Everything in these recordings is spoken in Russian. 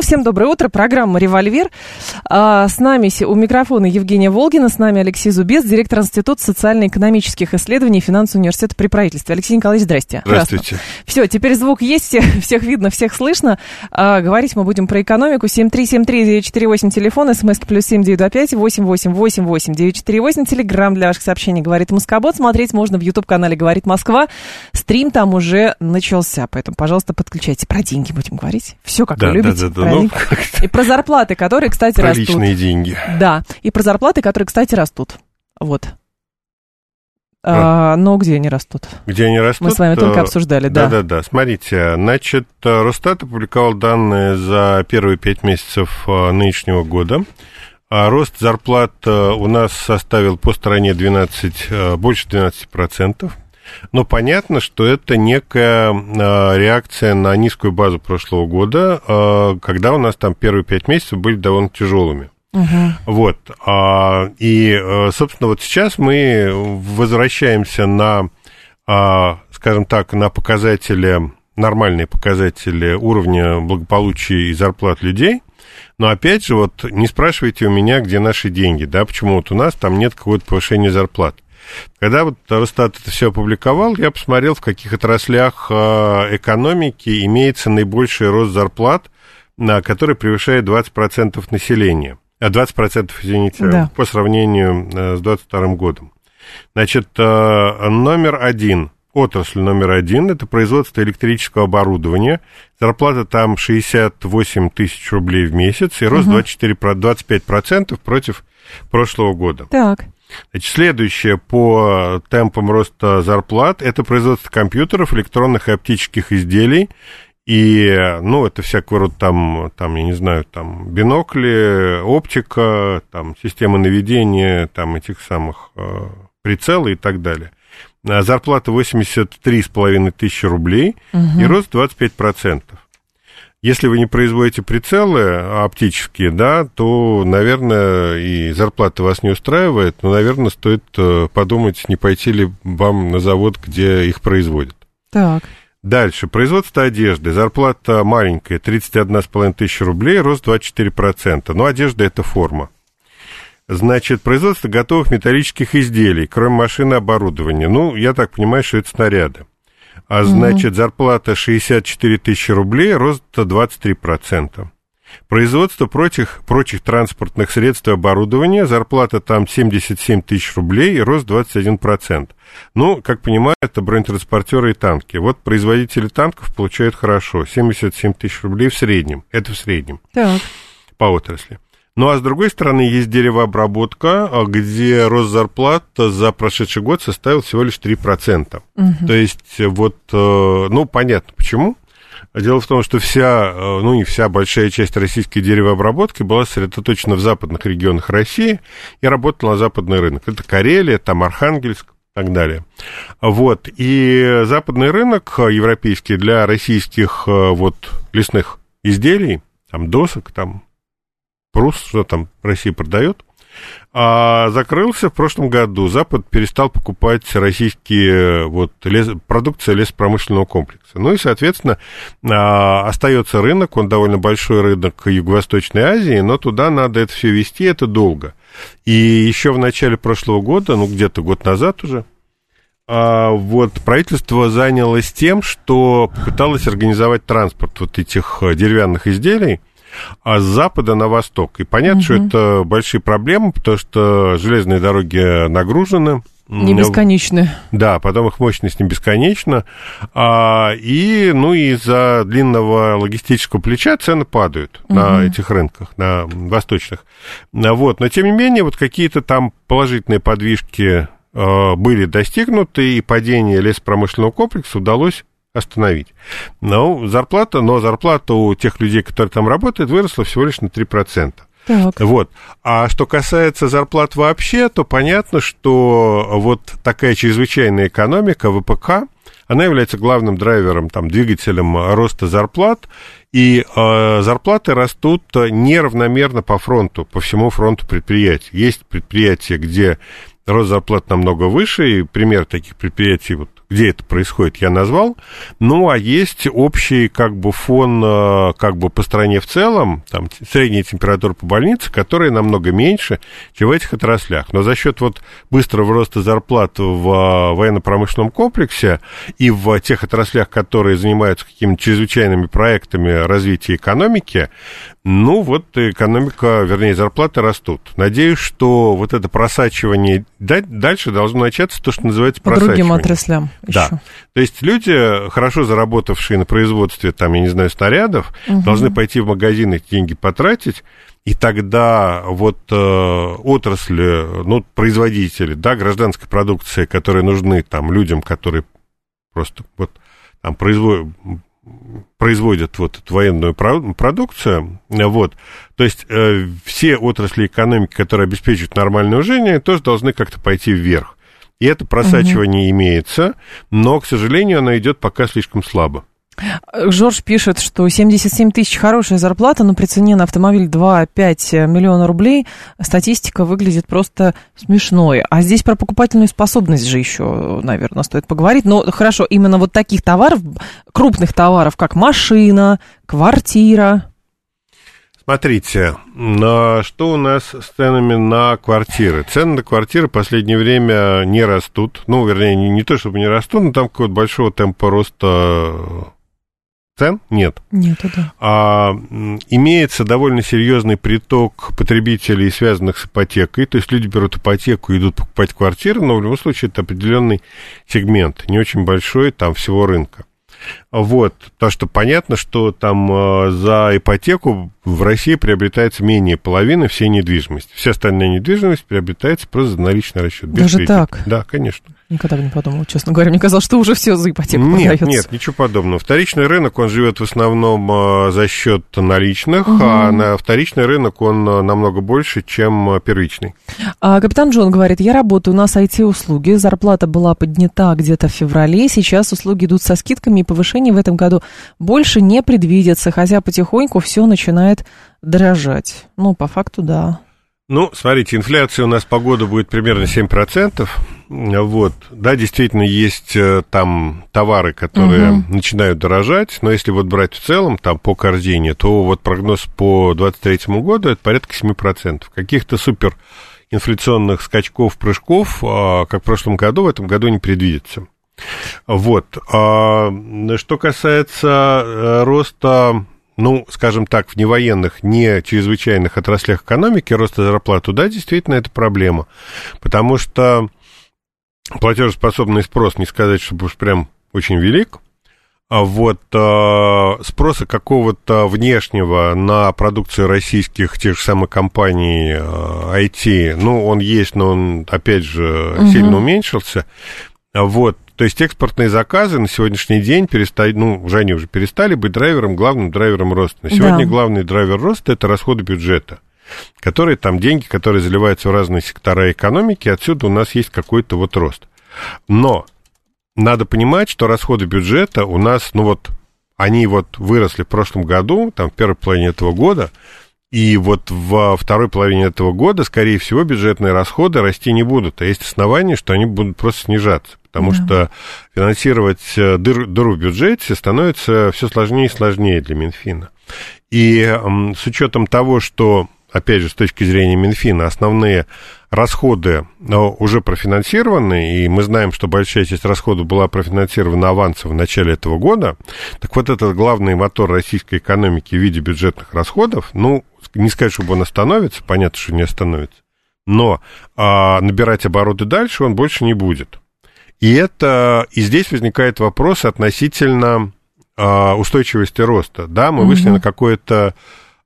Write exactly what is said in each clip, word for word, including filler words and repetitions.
Всем доброе утро. Программа «Револьвер». С нами у микрофона Евгения Волгина, с нами Алексей Зубец, директор Института социально-экономических исследований и финансового университета при правительстве. Алексей Николаевич, здрасте. Здравствуйте. Здравствуйте. Все, теперь звук есть, всех, всех видно, всех слышно. А, говорить мы будем про экономику. семь три семь три девять четыре восемь телефон, смски плюс семь девятьсот двадцать пять восемьсот восемьдесят восемь девятьсот сорок восемь, телеграмм для ваших сообщений «Говорит Москобот». Смотреть можно в YouTube-канале «Говорит Москва». Стрим там уже начался, поэтому, пожалуйста, подключайтесь. Про деньги будем говорить. Все, как да, вы любите. Да, да, да. Ну, и про зарплаты, которые, кстати, про растут. Про личные деньги. Да, и про зарплаты, которые, кстати, растут. Вот. А. А, но где они растут? Где они растут? Мы с вами только обсуждали, да. Да-да-да. Смотрите, значит, Росстат опубликовал данные за первые пять месяцев нынешнего года. А рост зарплат у нас составил по стране двенадцать, больше двенадцати процентов. Но понятно, что это некая э, реакция на низкую базу прошлого года, э, когда у нас там первые пять месяцев были довольно тяжелыми. Uh-huh. Вот. Э, и, э, собственно, вот сейчас мы возвращаемся на, э, скажем так, на показатели, нормальные показатели уровня благополучия и зарплат людей. Но опять же, вот не спрашивайте у меня, где наши деньги, да, почему вот у нас там нет какого-то повышения зарплат. Когда вот Росстат это все опубликовал, я посмотрел, в каких отраслях экономики имеется наибольший рост зарплат, который превышает двадцать процентов населения. двадцать процентов, извините, да. По сравнению с двадцать вторым годом. Значит, номер один, отрасль номер один, это производство электрического оборудования. Зарплата там шестьдесят восемь тысяч рублей в месяц и рост угу. двадцать четыре, двадцать пять процентов против прошлого года. Так. Значит, следующее по темпам роста зарплат – это производство компьютеров, электронных и оптических изделий. И, ну, это всякого рода там, там, я не знаю, там, бинокли, оптика, там, системы наведения, там, этих самых э, прицелы и так далее. Зарплата восемьдесят три с половиной тысячи рублей угу. и рост двадцать пять процентов. Если вы не производите прицелы оптические, да, то, наверное, и зарплата вас не устраивает, но, наверное, стоит подумать, не пойти ли вам на завод, где их производят. Так. Дальше. Производство одежды. Зарплата маленькая, тридцать одна с половиной тысячи рублей, рост двадцать четыре процента. Но одежда – это форма. Значит, производство готовых металлических изделий, кроме машины и оборудования. Ну, я так понимаю, что это снаряды. А значит, угу. зарплата шестьдесят четыре тысячи рублей, рост двадцать три процента. Производство прочих, прочих транспортных средств и оборудования, зарплата там семьдесят семь тысяч рублей, рост двадцать один процент. Ну, как понимаю, это бронетранспортеры и танки. Вот производители танков получают хорошо, семьдесят семь тысяч рублей в среднем. Это в среднем так. по отрасли. Ну, а с другой стороны, есть деревообработка, где рост зарплат за прошедший год составил всего лишь три процента. Угу. То есть, вот, ну, понятно, почему. Дело в том, что вся, ну, не вся, большая часть российской деревообработки была сосредоточена в западных регионах России и работала на западный рынок. Это Карелия, там Архангельск и так далее. Вот, и западный рынок европейский для российских, вот, лесных изделий, там, досок, там, Прус, что там Россия продает, а закрылся в прошлом году. Запад перестал покупать российские вот, лес, продукцию лесопромышленного комплекса. Ну и, соответственно, а, остается рынок, он довольно большой рынок Юго-Восточной Азии, но туда надо это все везти, это долго. И еще в начале прошлого года, ну где-то год назад уже, а, вот правительство занялось тем, что пыталось организовать транспорт вот этих деревянных изделий, а с запада на восток. И понятно, угу. что это большие проблемы, потому что железные дороги нагружены. Не бесконечны. Да, потом их мощность не бесконечна. А, и, ну, из-за длинного логистического плеча цены падают угу. на этих рынках, на восточных. Вот. Но, тем не менее, вот какие-то там положительные подвижки э, были достигнуты, и падение лесопромышленного комплекса удалось остановить. Но зарплата, но зарплата у тех людей, которые там работают, выросла всего лишь на три процента. Так. Вот. А что касается зарплат вообще, то понятно, что вот такая чрезвычайная экономика, ВПК, она является главным драйвером, там, двигателем роста зарплат, и э, зарплаты растут неравномерно по фронту, по всему фронту предприятий. Есть предприятия, где рост зарплат намного выше, и пример таких предприятий, вот, где это происходит, я назвал. Ну, а есть общий как бы фон как бы по стране в целом, там средняя температура по больнице, которая намного меньше, чем в этих отраслях. Но за счет вот быстрого роста зарплат в военно-промышленном комплексе и в тех отраслях, которые занимаются какими-то чрезвычайными проектами развития экономики, ну, вот экономика, вернее, зарплаты растут. Надеюсь, что вот это просачивание дальше должно начаться, то, что называется просачивание. По другим отраслям еще. Да. То есть люди, хорошо заработавшие на производстве, там, я не знаю, снарядов, угу. должны пойти в магазин и деньги потратить, и тогда вот э, отрасли, ну, производители, да, гражданской продукции, которые нужны там людям, которые просто вот там производят... производят вот эту военную продукцию, вот, то есть э, все отрасли экономики, которые обеспечивают нормальное жение, тоже должны как-то пойти вверх. И это просачивание угу. имеется, но, к сожалению, оно идет пока слишком слабо. Жорж пишет, что семьдесят семь тысяч хорошая зарплата, но при цене на автомобиль два-пять миллиона рублей статистика выглядит просто смешной. А здесь про покупательную способность же еще, наверное, стоит поговорить. Но хорошо, именно вот таких товаров, крупных товаров, как машина, квартира. Смотрите, что у нас с ценами на квартиры? Цены на квартиры в последнее время не растут. Ну, вернее, не то чтобы не растут, но там какого-то большого темпа роста... цен нет. Нет, да. А, имеется довольно серьезный приток потребителей, связанных с ипотекой. То есть люди берут ипотеку и идут покупать квартиры, но в любом случае это определенный сегмент, не очень большой, там всего рынка. Вот, потому что понятно, что там за ипотеку в России приобретается менее половины всей недвижимости. Вся остальная недвижимость приобретается просто за наличный расчет. Даже кредита. Так? Да, конечно. Никогда бы не подумал, честно говоря. Мне казалось, что уже все за ипотеку нет, продается. Нет, ничего подобного. Вторичный рынок, он живет в основном за счет наличных, угу. а на вторичный рынок, он намного больше, чем первичный. А капитан Джон говорит, я работаю на сайте услуги, зарплата была поднята где-то в феврале, сейчас услуги идут со скидками, и повышение в этом году больше не предвидится, хотя потихоньку все начинает дорожать. Ну, по факту, да. Ну, смотрите, инфляция у нас по году будет примерно семь процентов. Вот. Да, действительно, есть там товары, которые угу. начинают дорожать, но если вот брать в целом там, по корзине, то вот прогноз по двадцать третьему году это порядка семь процентов. Каких-то суперинфляционных скачков, прыжков, как в прошлом году, в этом году не предвидится. Вот. Что касается роста... ну, скажем так, в невоенных, не чрезвычайных отраслях экономики роста зарплат, да, действительно, это проблема. Потому что платежеспособный спрос, не сказать, чтобы уж прям очень велик, а вот э, спроса какого-то внешнего на продукцию российских тех же самых компаний э, ай ти, ну, он есть, но он, опять же, угу. сильно уменьшился, вот. То есть экспортные заказы на сегодняшний день перестали, ну, уже они уже перестали быть драйвером, главным драйвером роста. На сегодня да. главный драйвер роста – это расходы бюджета, которые там деньги, которые заливаются в разные сектора экономики, отсюда у нас есть какой-то вот рост. Но надо понимать, что расходы бюджета у нас, ну вот, они вот выросли в прошлом году, там, в первой половине этого года, и вот во второй половине этого года, скорее всего, бюджетные расходы расти не будут, а есть основания, что они будут просто снижаться. Потому да. что финансировать дыр, дыру в бюджете становится все сложнее и сложнее для Минфина. И м, с учетом того, что, опять же, с точки зрения Минфина, основные расходы уже профинансированы, и мы знаем, что большая часть расходов была профинансирована авансом в начале этого года, так вот этот главный мотор российской экономики в виде бюджетных расходов, ну, не сказать, чтобы он остановится, понятно, что не остановится, но а, набирать обороты дальше он больше не будет. И это, и здесь возникает вопрос относительно э, устойчивости роста. Да, мы вышли mm-hmm. на какое-то,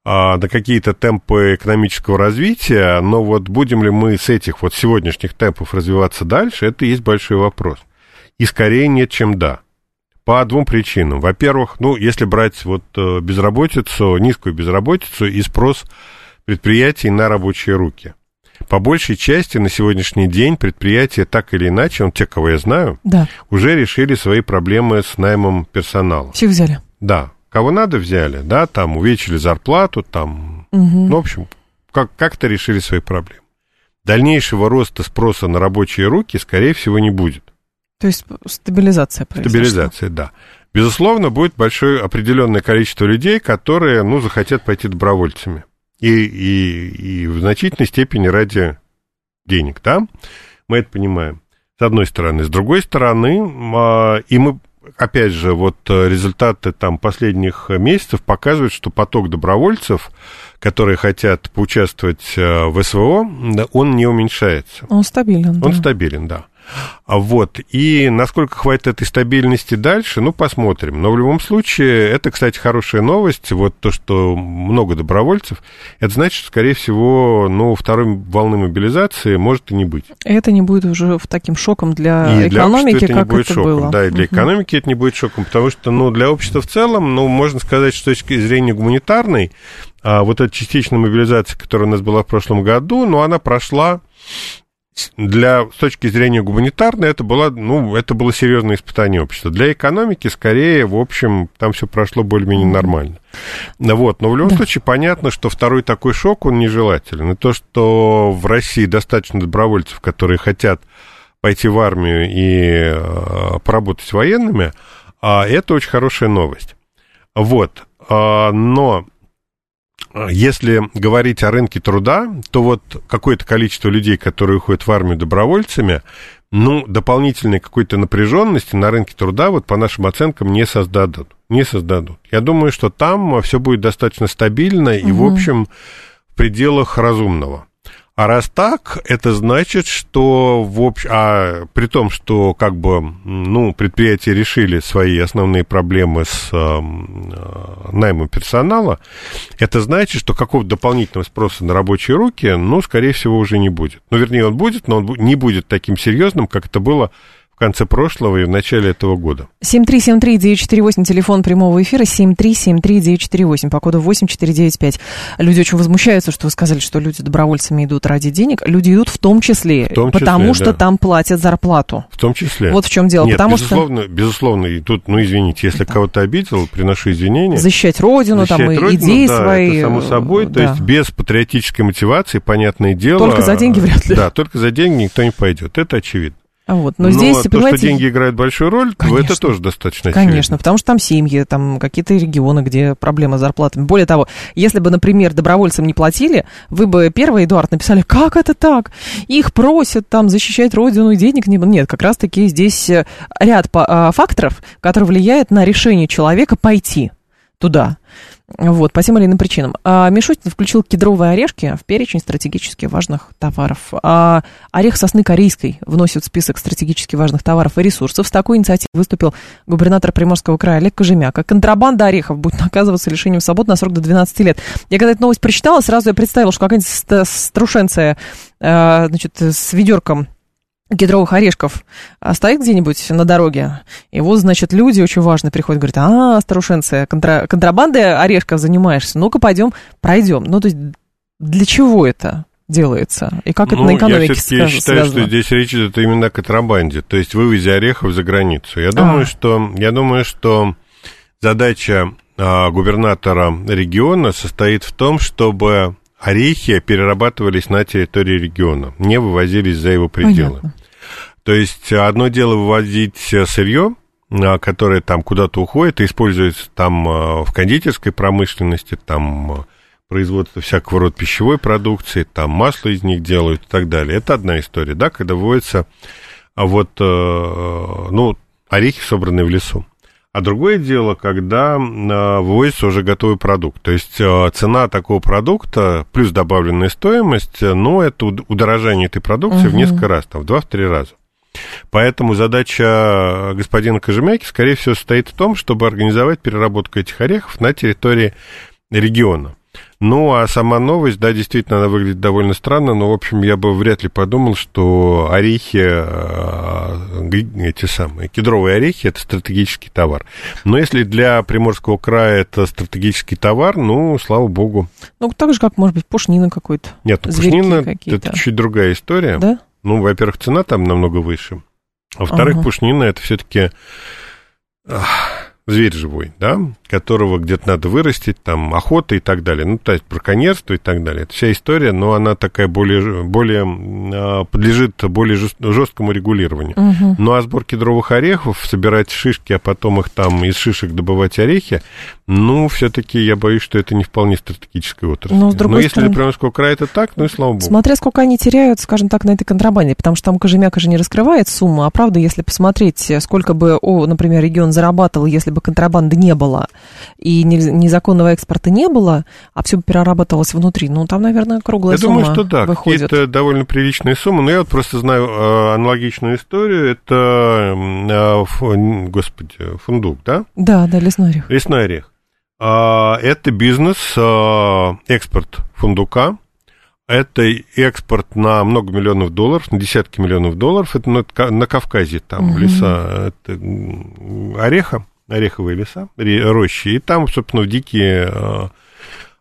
э, на какие-то темпы экономического развития, но вот будем ли мы с этих вот сегодняшних темпов развиваться дальше, это и есть большой вопрос. И скорее нет, чем да. По двум причинам. Во-первых, ну, если брать вот безработицу, низкую безработицу и спрос предприятий на рабочие руки. По большей части на сегодняшний день предприятия так или иначе, ну, те, кого я знаю, да. уже решили свои проблемы с наймом персонала. Всех взяли. Да, кого надо взяли, да, там увеличили зарплату, там, угу. ну, в общем, как- как-то решили свои проблемы. Дальнейшего роста спроса на рабочие руки, скорее всего, не будет. То есть стабилизация произошла. Стабилизация, да. Безусловно, будет большое определенное количество людей, которые, ну, захотят пойти добровольцами. И, и, и в значительной степени ради денег, да? Мы это понимаем, с одной стороны. С другой стороны, и мы, опять же, вот результаты там последних месяцев показывают, что поток добровольцев, которые хотят поучаствовать в СВО, он не уменьшается. Он стабилен, да. Он стабилен, да. Вот, и насколько хватит этой стабильности дальше, ну, посмотрим. Но в любом случае, это, кстати, хорошая новость, вот то, что много добровольцев, это значит, что, скорее всего, ну, второй волны мобилизации может и не быть. И это не будет уже таким шоком для и экономики, для это как не будет это шоком, было. Да, и для угу. экономики это не будет шоком, потому что, ну, для общества в целом, ну, можно сказать, что с точки зрения гуманитарной, а вот эта частичная мобилизация, которая у нас была в прошлом году, ну, она прошла... Для, с точки зрения гуманитарной, это было, ну, это было серьезное испытание общества. Для экономики, скорее, в общем, там все прошло более-менее нормально. Вот. Но в любом да. случае понятно, что второй такой шок, он нежелателен. И то, что в России достаточно добровольцев, которые хотят пойти в армию и э, поработать военными, э, это очень хорошая новость. Вот. Э, но... Если говорить о рынке труда, то вот какое-то количество людей, которые уходят в армию добровольцами, ну, дополнительной какой-то напряженности на рынке труда, вот по нашим оценкам, не создадут. Не создадут. Я думаю, что там все будет достаточно стабильно и, угу. в общем, в пределах разумного. А раз так, это значит, что в общ... а при том, что как бы, ну, предприятия решили свои основные проблемы с э, наймом персонала, это значит, что какого-то дополнительного спроса на рабочие руки, ну, скорее всего, уже не будет. Ну, вернее, он будет, но он не будет таким серьезным, как это было в конце прошлого и в начале этого года. семь три семь три девять четыре восемь, телефон прямого эфира семь три семь три девять четыре восемь, по коду восемь четыре девять пять. Люди очень возмущаются, что вы сказали, что люди добровольцами идут ради денег. Люди идут в том числе, в том числе потому да. что там платят зарплату. В том числе. Вот в чем дело. Нет, потому безусловно, что... безусловно, и тут, ну, извините, если да. кого-то обидел, приношу извинения. Защищать родину, Защищать там, и родину, идеи да, свои. Это само собой, да. то есть без патриотической мотивации, понятное дело. Только за деньги вряд ли. Да, только за деньги никто не пойдет, это очевидно. Вот. Но, Но здесь, то, понимаете... что деньги играют большую роль, конечно, это тоже достаточно очевидно. Конечно, потому что там семьи, там какие-то регионы, где проблемы с зарплатами. Более того, если бы, например, добровольцам не платили, вы бы первый, Эдуард, написали, как это так? Их просят там защищать родину, и денег не... Нет, как раз-таки здесь ряд факторов, которые влияют на решение человека пойти туда. Вот, по тем или иным причинам. А, Мишустин включил кедровые орешки в перечень стратегически важных товаров. А, орех сосны корейской вносит в список стратегически важных товаров и ресурсов. С такой инициативой выступил губернатор Приморского края Олег Кожемяко. Контрабанда орехов будет наказываться лишением свободы на срок до двенадцати лет. Я когда эту новость прочитала, сразу я представила, что какая-нибудь старушенция, значит, с ведерком кедровых орешков стоит где-нибудь на дороге, и вот, значит, люди очень важные приходят, говорят, а, старушенцы, контра... контрабандой орешков занимаешься, ну-ка пойдем, пройдем. Ну, то есть, для чего это делается? И как ну, это на экономике связано? Я считаю, что здесь речь идет именно о контрабанде, то есть, вывозе орехов за границу. Я думаю, а. что, я думаю, что задача а, губернатора региона состоит в том, чтобы... орехи перерабатывались на территории региона, не вывозились за его пределы. Понятно. То есть одно дело вывозить сырье, которое там куда-то уходит и используется там в кондитерской промышленности, там производство всякого рода пищевой продукции, там масло из них делают и так далее. Это одна история, да, когда выводятся вот, ну, орехи, собранные в лесу. А другое дело, когда вывозится уже готовый продукт. То есть цена такого продукта плюс добавленная стоимость, ну, это удорожание этой продукции угу. в несколько раз, там, в два-три раза. Поэтому задача господина Кожемяки, скорее всего, состоит в том, чтобы организовать переработку этих орехов на территории региона. Ну, а сама новость, да, действительно, она выглядит довольно странно, но, в общем, я бы вряд ли подумал, что орехи, эти самые, кедровые орехи, это стратегический товар. Но если для Приморского края это стратегический товар, ну, слава богу. Ну, так же, как, может быть, пушнина какой-то. Нет, ну, пушнина, это чуть другая история. Да? Ну, во-первых, цена там намного выше. А во-вторых, ага. пушнина, это все-таки... зверь живой, да, которого где-то надо вырастить, там, охота и так далее, ну, то есть браконьерство и так далее. Это вся история, но она такая более, более подлежит более жесткому регулированию. Угу. Ну, а сбор кедровых орехов, собирать шишки, а потом их там из шишек добывать орехи, ну, все-таки я боюсь, что это не вполне стратегическая отрасль. Но, с другой но если стороны... для Приморского края это так, ну и слава богу. Смотря сколько они теряют, скажем так, на этой контрабанде, потому что там Кожемяко же не раскрывает сумму, а правда, если посмотреть, сколько бы, о, например, регион зарабатывал, если бы контрабанды не было, и незаконного экспорта не было, а все бы перерабатывалось внутри. Ну, там, наверное, круглая я сумма выходит. Я думаю, что да, выходит. Какие-то довольно приличные суммы. Но я вот просто знаю аналогичную историю. Это, господи, фундук, да? Да, да, лесной орех. Лесной орех. Это бизнес, экспорт фундука. Это экспорт на много миллионов долларов, на десятки миллионов долларов. Это на Кавказе, там, угу. леса ореха. Ореховые леса, рощи, и там, собственно, в дикие, а,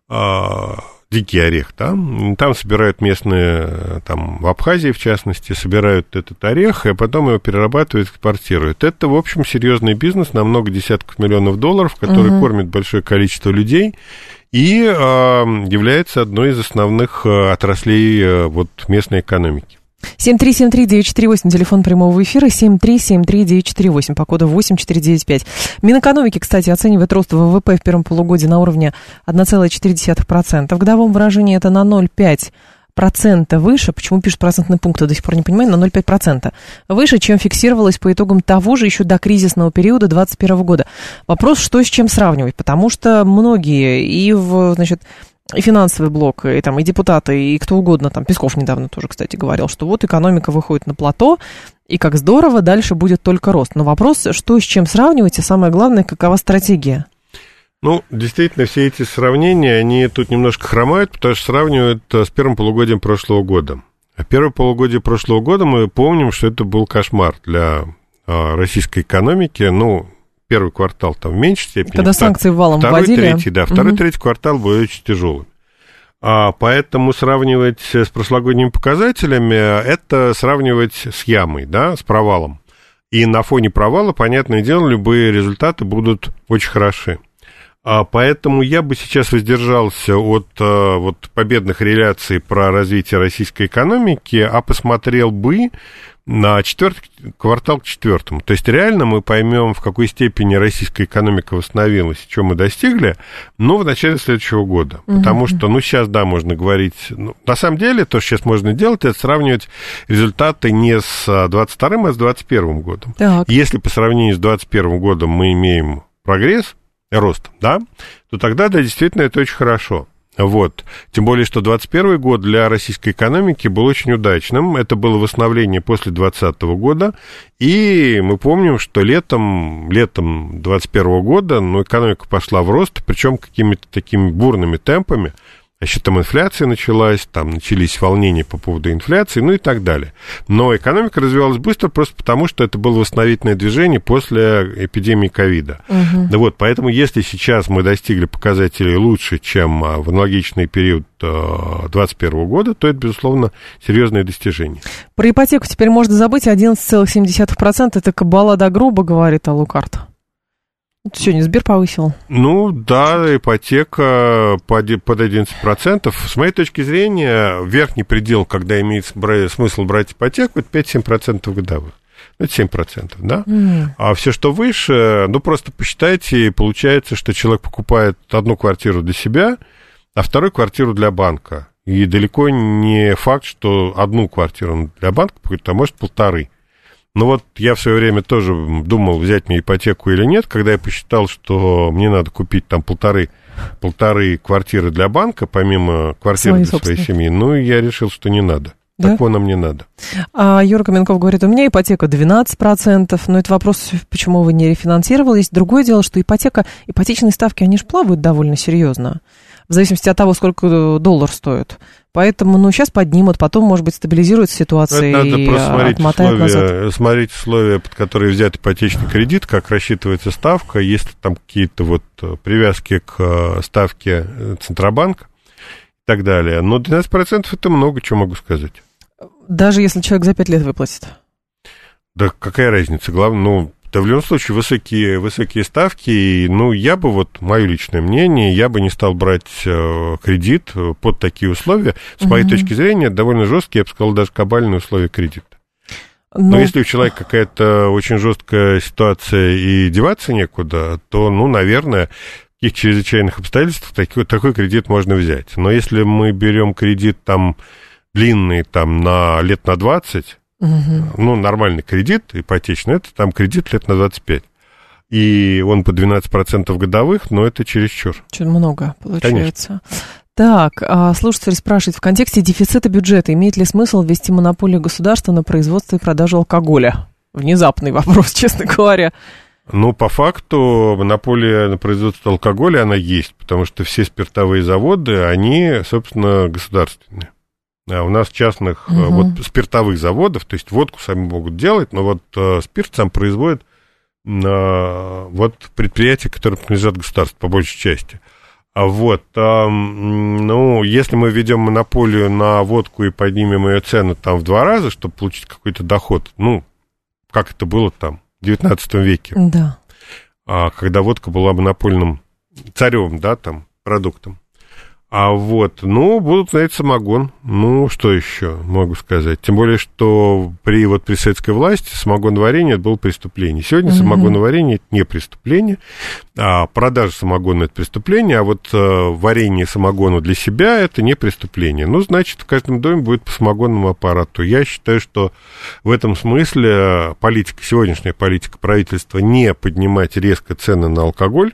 а, дикий орех, да? Там собирают местные, там, в Абхазии, в частности, собирают этот орех, и потом его перерабатывают, экспортируют. Это, в общем, серьезный бизнес на много десятков миллионов долларов, который угу. кормит большое количество людей и а, является одной из основных отраслей вот, местной экономики. семь три семь три девять четыре восемь, телефон прямого эфира, семь три семь три девять четыре восемь, по коду восемь четыре девять пять. Минэкономики, кстати, оценивает рост ВВП в первом полугодии на уровне одна целая четыре десятых процента. В годовом выражении это на ноль целых пять десятых процента выше, почему пишут процентные пункты, до сих пор не понимаю, на ноль целых пять десятых процента выше, чем фиксировалось по итогам того же еще до кризисного периода две тысячи двадцать первого года. Вопрос, что с чем сравнивать, потому что многие и в, значит... и финансовый блок, и, там, и депутаты, и кто угодно. Там Песков недавно тоже, кстати, говорил, что вот экономика выходит на плато, и как здорово, дальше будет только рост. Но вопрос, что с чем сравнивать, и самое главное, какова стратегия? Ну, действительно, все эти сравнения, они тут немножко хромают, потому что сравнивают с первым полугодием прошлого года. А первое полугодие прошлого года мы помним, что это был кошмар для российской экономики, ну... Первый квартал там в меньшей степени. Когда санкции валом вводили. Второй, третий, да. Второй, угу. третий квартал был очень тяжелым. А, поэтому сравнивать с прошлогодними показателями, это сравнивать с ямой, да, с провалом. И на фоне провала, понятное дело, любые результаты будут очень хороши. А, поэтому я бы сейчас воздержался от а, вот, победных реляций про развитие российской экономики, а посмотрел бы... на четвертый квартал к четвертому. То есть реально мы поймем, в какой степени российская экономика восстановилась, чего мы достигли, но в начале следующего года. Mm-hmm. Потому что, ну, сейчас, да, можно говорить... Ну, на самом деле, то, что сейчас можно делать, это сравнивать результаты не с двадцать вторым, а с двадцать первым годом. Так. Если по сравнению с двадцать первым годом мы имеем прогресс, рост, да, то тогда, да, действительно, это очень хорошо. Вот. Тем более, что двадцать первый год для российской экономики был очень удачным. Это было восстановление после двадцатого года. И мы помним, что летом, летом двадцать первого года, ну, экономика пошла в рост, причем какими-то такими бурными темпами. А еще там инфляция началась, там начались волнения по поводу инфляции, ну и так далее. Но экономика развивалась быстро просто потому, что это было восстановительное движение после эпидемии ковида. Угу. Вот, поэтому если сейчас мы достигли показателей лучше, чем в аналогичный период двадцать первого года, то это, безусловно, серьезное достижение. Про ипотеку теперь можно забыть. одиннадцать целых семь десятых процента это кабала да грубо, говорит Алукарт. Сегодня Сбер повысил. Ну, да, ипотека под одиннадцать процентов. С моей точки зрения, верхний предел, когда имеет смысл брать ипотеку, это пять-семь процентов годовых. Это семь процентов, да? Mm. А все, что выше, ну, просто посчитайте, получается, что человек покупает одну квартиру для себя, а вторую квартиру для банка. И далеко не факт, что одну квартиру для банка, а может, полторы. Ну вот я в свое время тоже думал, взять мне ипотеку или нет, когда я посчитал, что мне надо купить там полторы, полторы квартиры для банка, помимо квартиры для своей семьи. Ну, я решил, что не надо. Да? Так вон нам не надо. А Юра Каменков говорит, у меня ипотека двенадцать процентов, но это вопрос, почему вы не рефинансировались. Другое дело, что ипотека, ипотечные ставки, они же плавают довольно серьезно. в зависимости от того, сколько доллар стоит. Поэтому, ну, сейчас поднимут, потом, может быть, стабилизируется ситуация. Это надо и просто смотреть условия, назад. смотреть условия, под которые взят ипотечный кредит, как рассчитывается ставка, есть ли там какие-то вот привязки к ставке Центробанка и так далее. Но двенадцать процентов это много, что могу сказать. Даже если человек за пять лет выплатит. Да какая разница? Главное, ну, да в любом случае высокие, высокие ставки. И, ну, я бы, вот, мое личное мнение, я бы не стал брать э, кредит под такие условия. С моей угу. точки зрения, довольно жесткие, я бы сказал, даже кабальные условия кредита. Но... Но если у человека какая-то очень жесткая ситуация и деваться некуда, то, ну, наверное, в каких чрезвычайных обстоятельствах такой, такой кредит можно взять. Но если мы берем кредит там длинный, там, на лет на двадцать, Угу. ну, нормальный кредит, ипотечный, это там кредит лет на двадцать пять. И он по двенадцать процентов годовых, но это чересчур. Чуть много получается. Конечно. Так, слушатель спрашивает, в контексте дефицита бюджета имеет ли смысл ввести монополию государства на производство и продажу алкоголя? Внезапный вопрос, честно говоря. Ну, по факту, монополия на производство алкоголя, она есть, потому что все спиртовые заводы, они, собственно, государственные. А у нас частных угу. вот, спиртовых заводов, то есть водку сами могут делать, но вот э, спирт сам производит э, вот, предприятия, которые принадлежат государству, по большей части. А вот, э, ну, если мы введем монополию на водку и поднимем ее цену там в два раза, чтобы получить какой-то доход, ну, как это было там в девятнадцатом веке, да. а, когда водка была монопольным царевым, да, там, продуктом. А вот, ну, будут на это самогон. Ну, что еще могу сказать? Тем более, что при, вот, при советской власти самогоноварение это было преступление. Сегодня mm-hmm. самогоноварение это не преступление, а продажа самогона это преступление, а вот э, варение самогона для себя это не преступление. Ну, значит, в каждом доме будет по самогонному аппарату. Я считаю, что в этом смысле политика, сегодняшняя политика правительства не поднимать резко цены на алкоголь.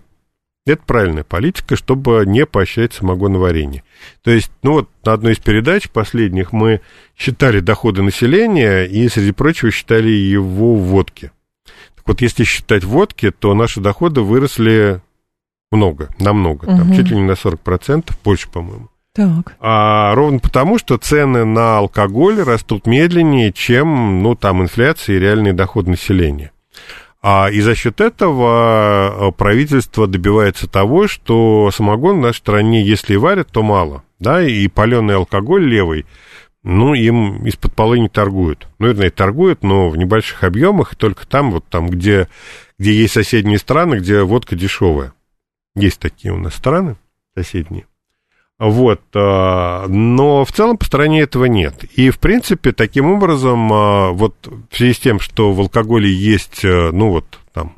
Это правильная политика, чтобы не поощрять самогоноварение. То есть, ну вот на одной из передач последних мы считали доходы населения и, среди прочего, считали его в водке. Так вот, если считать водки, то наши доходы выросли много, намного, угу. там, чуть ли не на сорок процентов, больше, по-моему. Так. А ровно потому, что цены на алкоголь растут медленнее, чем, ну, там, инфляция и реальный доход населения. А и за счет этого правительство добивается того, что самогон в нашей стране, если и варят, то мало, да, и паленый алкоголь левый, ну, им из-под полы не торгуют. Ну, вернее, торгуют, но в небольших объемах, и только там, вот там, где, где есть соседние страны, где водка дешевая. Есть такие у нас страны соседние. Вот, но в целом по стране этого нет. И, в принципе, таким образом, вот в связи с тем, что в алкоголе есть, ну, вот там,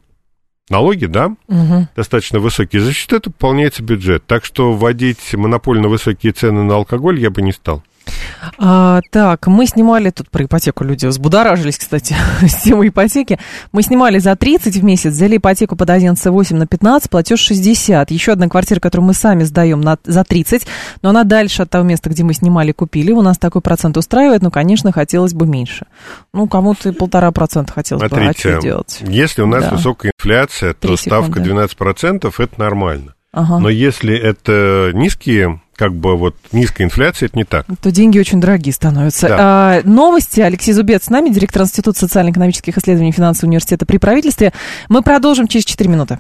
налоги, да, угу. достаточно высокие, за счет этого пополняется бюджет. Так что вводить монопольно высокие цены на алкоголь я бы не стал. А, так, мы снимали, тут про ипотеку люди взбудоражились, кстати, с темой ипотеки. Мы снимали за тридцать в месяц, взяли ипотеку под одиннадцать целых восемь на пятнадцать, платеж шестьдесят. Еще одна квартира, которую мы сами сдаем на, за тридцать, но она дальше от того места, где мы снимали, купили. У нас такой процент устраивает, но, конечно, хотелось бы меньше. Ну, кому-то и полтора процента хотелось бы. Смотрите, а делать? Если у нас да. высокая инфляция, то ставка двенадцать процентов это нормально. Ага. Но если это низкие, как бы вот низкая инфляция, это не так. То деньги очень дорогие становятся. Да. А, новости. Алексей Зубец с нами, директор Института социально-экономических исследований и финансового университета при правительстве. Мы продолжим через четыре минуты.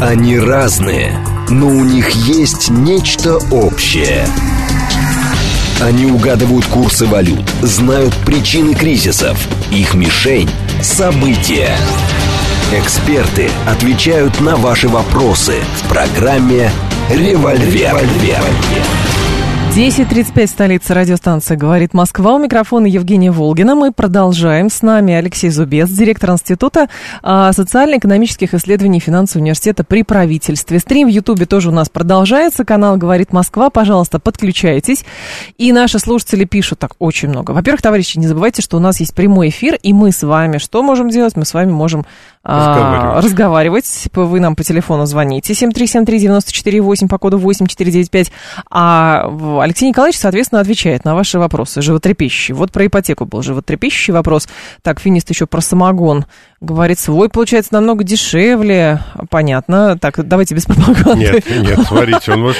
Они разные, но у них есть нечто общее. Они угадывают курсы валют, знают причины кризисов, их мишень – события. Эксперты отвечают на ваши вопросы в программе «Револьвер». десять тридцать пять, столица, радиостанция «Говорит Москва». У микрофона Евгения Волгина. Мы продолжаем. С нами Алексей Зубец, директор Института социально-экономических исследований и финансового университета при правительстве. Стрим в Ютубе тоже у нас продолжается. Канал «Говорит Москва». Пожалуйста, подключайтесь. И наши слушатели пишут так очень много. Во-первых, товарищи, не забывайте, что у нас есть прямой эфир, и мы с вами что можем делать? Мы с вами можем разговаривать. разговаривать. Вы нам по телефону звоните семь три семь три девять четыре восемь по коду восемь четыре девять пять, а Алексей Николаевич, соответственно, отвечает на ваши вопросы животрепещущие. Вот про ипотеку был животрепещущий вопрос. Так, Финист еще про самогон Говорит, свой получается намного дешевле. Понятно. Так, давайте без пропаганды. Нет, нет, смотрите, он может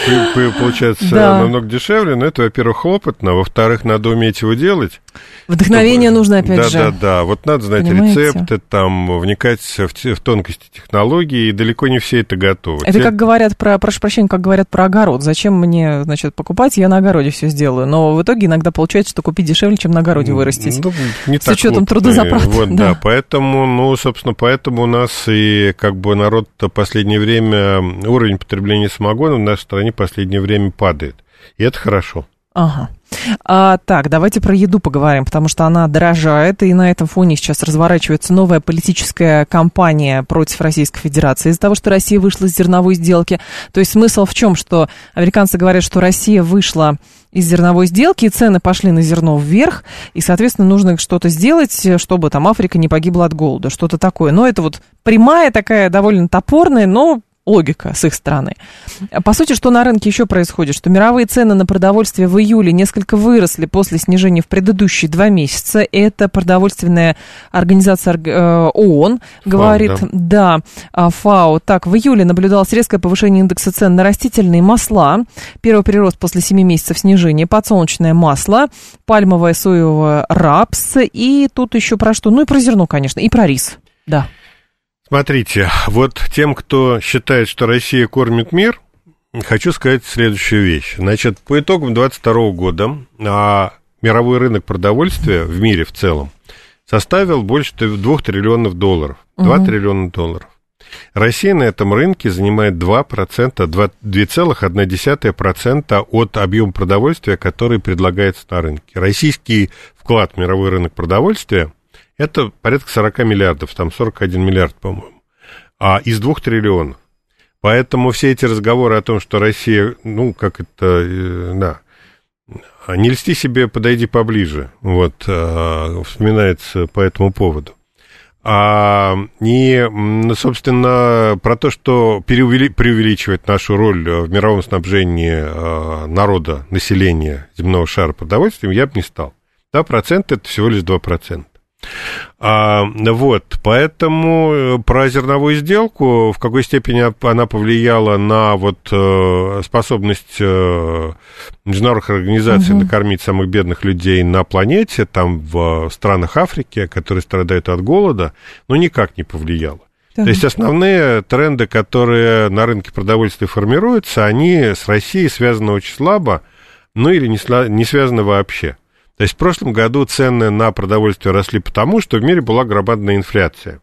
получается да. намного дешевле, но это, во-первых, хлопотно, во-вторых, надо уметь его делать. Вдохновение чтобы... нужно, опять да, же. Да, да, да. Вот надо знать Понимаете? рецепты, там, вникать в, в тонкости технологии, и далеко не все это готовы. Это Те... как говорят про, прошу прощения, как говорят про огород. Зачем мне, значит, покупать, я на огороде все сделаю. Но в итоге иногда получается, что купить дешевле, чем на огороде вырастить. Ну, не так С учетом трудозатрат. Вот, да. да, поэтому, ну, Ну, собственно, поэтому у нас и как бы народ в последнее время, уровень потребления самогона в нашей стране в последнее время падает. И это хорошо. Ага. А, так, давайте про еду поговорим, потому что она дорожает, и на этом фоне сейчас разворачивается новая политическая кампания против Российской Федерации из-за того, что Россия вышла из зерновой сделки. То есть смысл в чем, что американцы говорят, что Россия вышла из зерновой сделки, и цены пошли на зерно вверх, и, соответственно, нужно что-то сделать, чтобы там Африка не погибла от голода, что-то такое. Но это вот прямая такая, довольно топорная, но... логика с их стороны. По сути, что на рынке еще происходит? Что мировые цены на продовольствие в июле несколько выросли после снижения в предыдущие два месяца. Это продовольственная организация ООН, говорит, Фау, да. да, ФАО. Так, в июле наблюдалось резкое повышение индекса цен на растительные масла. Первый прирост после семи месяцев снижения. Подсолнечное масло, пальмовое, соевое, рапс. И тут еще про что? Ну и про зерно, конечно, и про рис. Да. Смотрите, вот тем, кто считает, что Россия кормит мир, хочу сказать следующую вещь. Значит, по итогам двадцать второго года мировой рынок продовольствия в мире в целом составил больше двух триллионов долларов. два триллиона долларов. Россия на этом рынке занимает два процента, два целых одна десятая процента от объема продовольствия, который предлагается на рынке. Российский вклад в мировой рынок продовольствия — это порядка сорока миллиардов, там сорок один миллиард, по-моему, а из двух триллионов. Поэтому все эти разговоры о том, что Россия, ну, как это, да, не льсти себе, подойди поближе, вот, вспоминается по этому поводу. А, и, собственно, про то, что преувеличивать нашу роль в мировом снабжении народа, населения земного шара продовольствием, я бы не стал. два процента – это всего лишь два процента. А, вот, поэтому про зерновую сделку, в какой степени она повлияла на вот, способность международных организаций угу. накормить самых бедных людей на планете, там в странах Африки, которые страдают от голода, ну, никак не повлияла. Да. То есть основные тренды, которые на рынке продовольствия формируются, они с Россией связаны очень слабо, ну, или не связаны вообще. То есть в прошлом году цены на продовольствие росли потому, что в мире была громадная инфляция.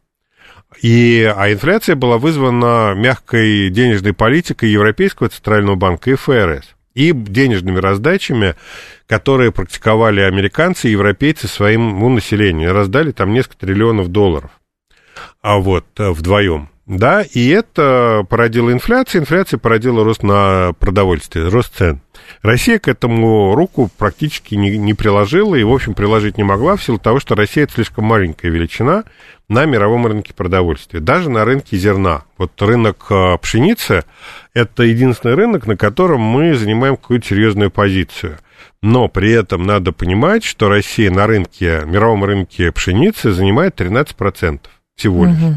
И, а инфляция была вызвана мягкой денежной политикой Европейского Центрального банка и ФРС. И денежными раздачами, которые практиковали американцы и европейцы своему населению. Раздали там несколько триллионов долларов. А вот вдвоем. Да, и это породило инфляцию, инфляция породила рост на продовольствие, рост цен. Россия к этому руку практически не, не приложила и, в общем, приложить не могла в силу того, что Россия – это слишком маленькая величина на мировом рынке продовольствия, даже на рынке зерна. Вот рынок пшеницы – это единственный рынок, на котором мы занимаем какую-то серьезную позицию. Но при этом надо понимать, что Россия на рынке, мировом рынке пшеницы занимает тринадцать процентов всего лишь. Угу.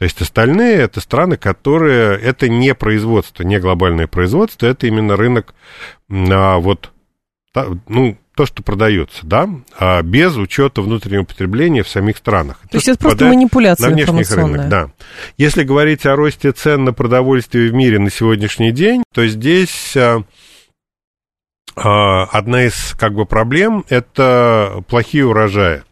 То есть остальные – это страны, которые… Это не производство, не глобальное производство, это именно рынок, а, вот, та, ну, то, что продается, да, а без учета внутреннего потребления в самих странах. То, то есть это просто манипуляция информационная. Рынок, да. Если говорить о росте цен на продовольствие в мире на сегодняшний день, то здесь а, а, одна из, как бы, проблем – это плохие урожаи.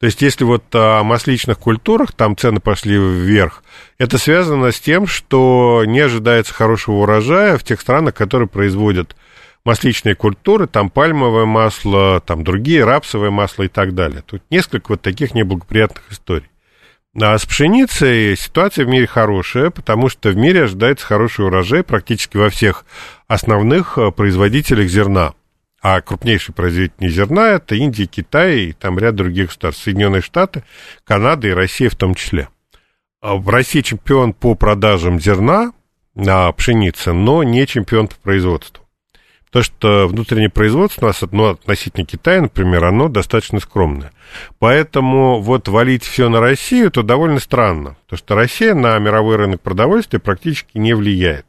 То есть, если вот о масличных культурах, там цены пошли вверх, это связано с тем, что не ожидается хорошего урожая в тех странах, которые производят масличные культуры, там пальмовое масло, там другие, рапсовое масло и так далее. Тут несколько вот таких неблагоприятных историй. А с пшеницей ситуация в мире хорошая, потому что в мире ожидается хороший урожай практически во всех основных производителях зерна. А крупнейшие производители зерна – это Индия, Китай и там ряд других государств, Соединенные Штаты, Канада и Россия в том числе. Россия чемпион по продажам зерна, пшеницы, но не чемпион по производству. То, что внутреннее производство у нас, ну, относительно Китая, например, оно достаточно скромное. Поэтому вот валить все на Россию, то довольно странно, потому что Россия на мировой рынок продовольствия практически не влияет.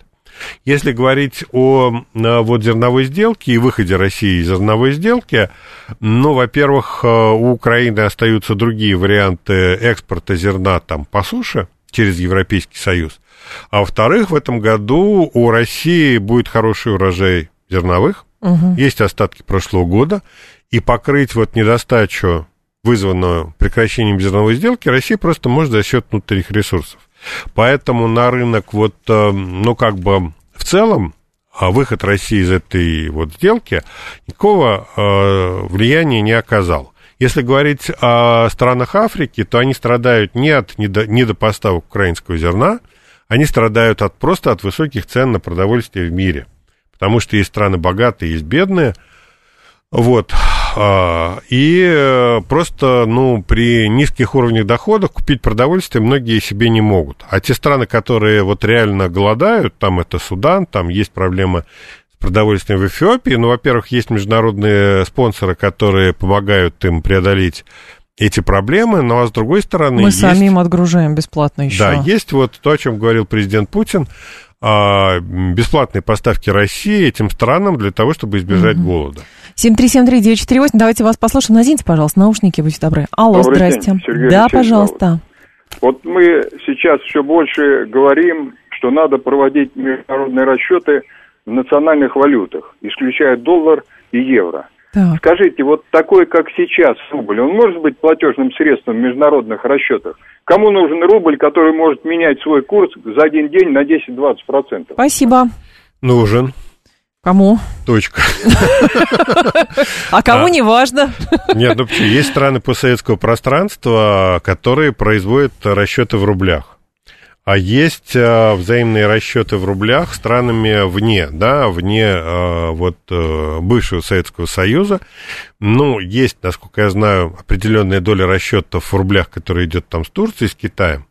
Если говорить о вот, зерновой сделке и выходе России из зерновой сделки, ну, во-первых, у Украины остаются другие варианты экспорта зерна там, по суше через Европейский Союз, а во-вторых, в этом году у России будет хороший урожай зерновых, угу. Есть остатки прошлого года, и покрыть вот недостачу, вызванную прекращением зерновой сделки, Россия просто может за счет внутренних ресурсов. Поэтому на рынок вот, ну, как бы в целом выход России из этой вот сделки никакого влияния не оказал. Если говорить о странах Африки, то они страдают не от недопоставок украинского зерна, они страдают от, просто от высоких цен на продовольствие в мире. Потому что есть страны богатые, есть бедные. Вот. И просто, ну, при низких уровнях доходов купить продовольствие многие себе не могут. А те страны, которые вот реально голодают, там это Судан, там есть проблема с продовольствием в Эфиопии. Ну, во-первых, есть международные спонсоры, которые помогают им преодолеть эти проблемы, но, а с другой стороны... Мы есть... самим отгружаем бесплатно еще. Да, есть вот то, о чем говорил президент Путин, бесплатные поставки России этим странам для того, чтобы избежать mm-hmm. голода. семь три семь три девять четыре восемь, давайте вас послушаем. Наденьте, пожалуйста, наушники, будьте добры. Алло, добрый здрасте. День, Сергей да, Алексеевич, пожалуйста. Вот мы сейчас все больше говорим, что надо проводить международные расчеты в национальных валютах, исключая доллар и евро. Так. Скажите, вот такой, как сейчас, рубль, он может быть платежным средством в международных расчетах? Кому нужен рубль, который может менять свой курс за один день на десять-двадцать процентов? Спасибо. Нужен. Кому? Точка. А кому не важно. Нет, ну почему? Есть страны постсоветского пространства, которые производят расчеты в рублях. А есть э, взаимные расчеты в рублях странами вне, да, вне э, вот, э, бывшего Советского Союза. Ну, есть, насколько я знаю, определенная доля расчетов в рублях, которая идет там с Турцией, с Китаем.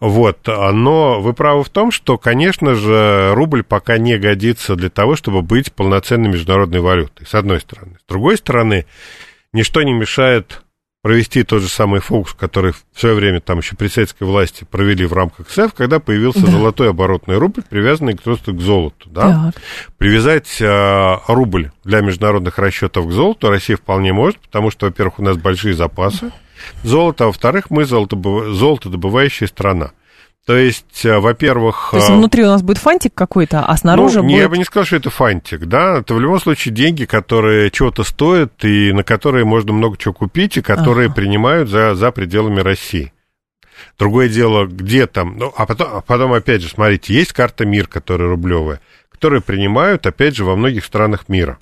Вот, но вы правы в том, что, конечно же, рубль пока не годится для того, чтобы быть полноценной международной валютой, с одной стороны. С другой стороны, ничто не мешает... провести тот же самый фокус, который в свое время там еще при советской власти провели в рамках СЭФ, когда появился да. золотой оборотный рубль, привязанный просто к золоту. Да? Привязать э, рубль для международных расчетов к золоту Россия вполне может, потому что, во-первых, у нас большие запасы золота, а во-вторых, мы золотодобывающая страна. То есть, во-первых... То есть, внутри у нас будет фантик какой-то, а снаружи ну, будет... Я бы не сказал, что это фантик, да. Это в любом случае деньги, которые чего-то стоят, и на которые можно много чего купить, и которые ага. принимают за, за пределами России. Другое дело, где там... Ну, а, потом, а потом, опять же, смотрите, есть карта МИР, которая рублевая, которую принимают, опять же, во многих странах мира.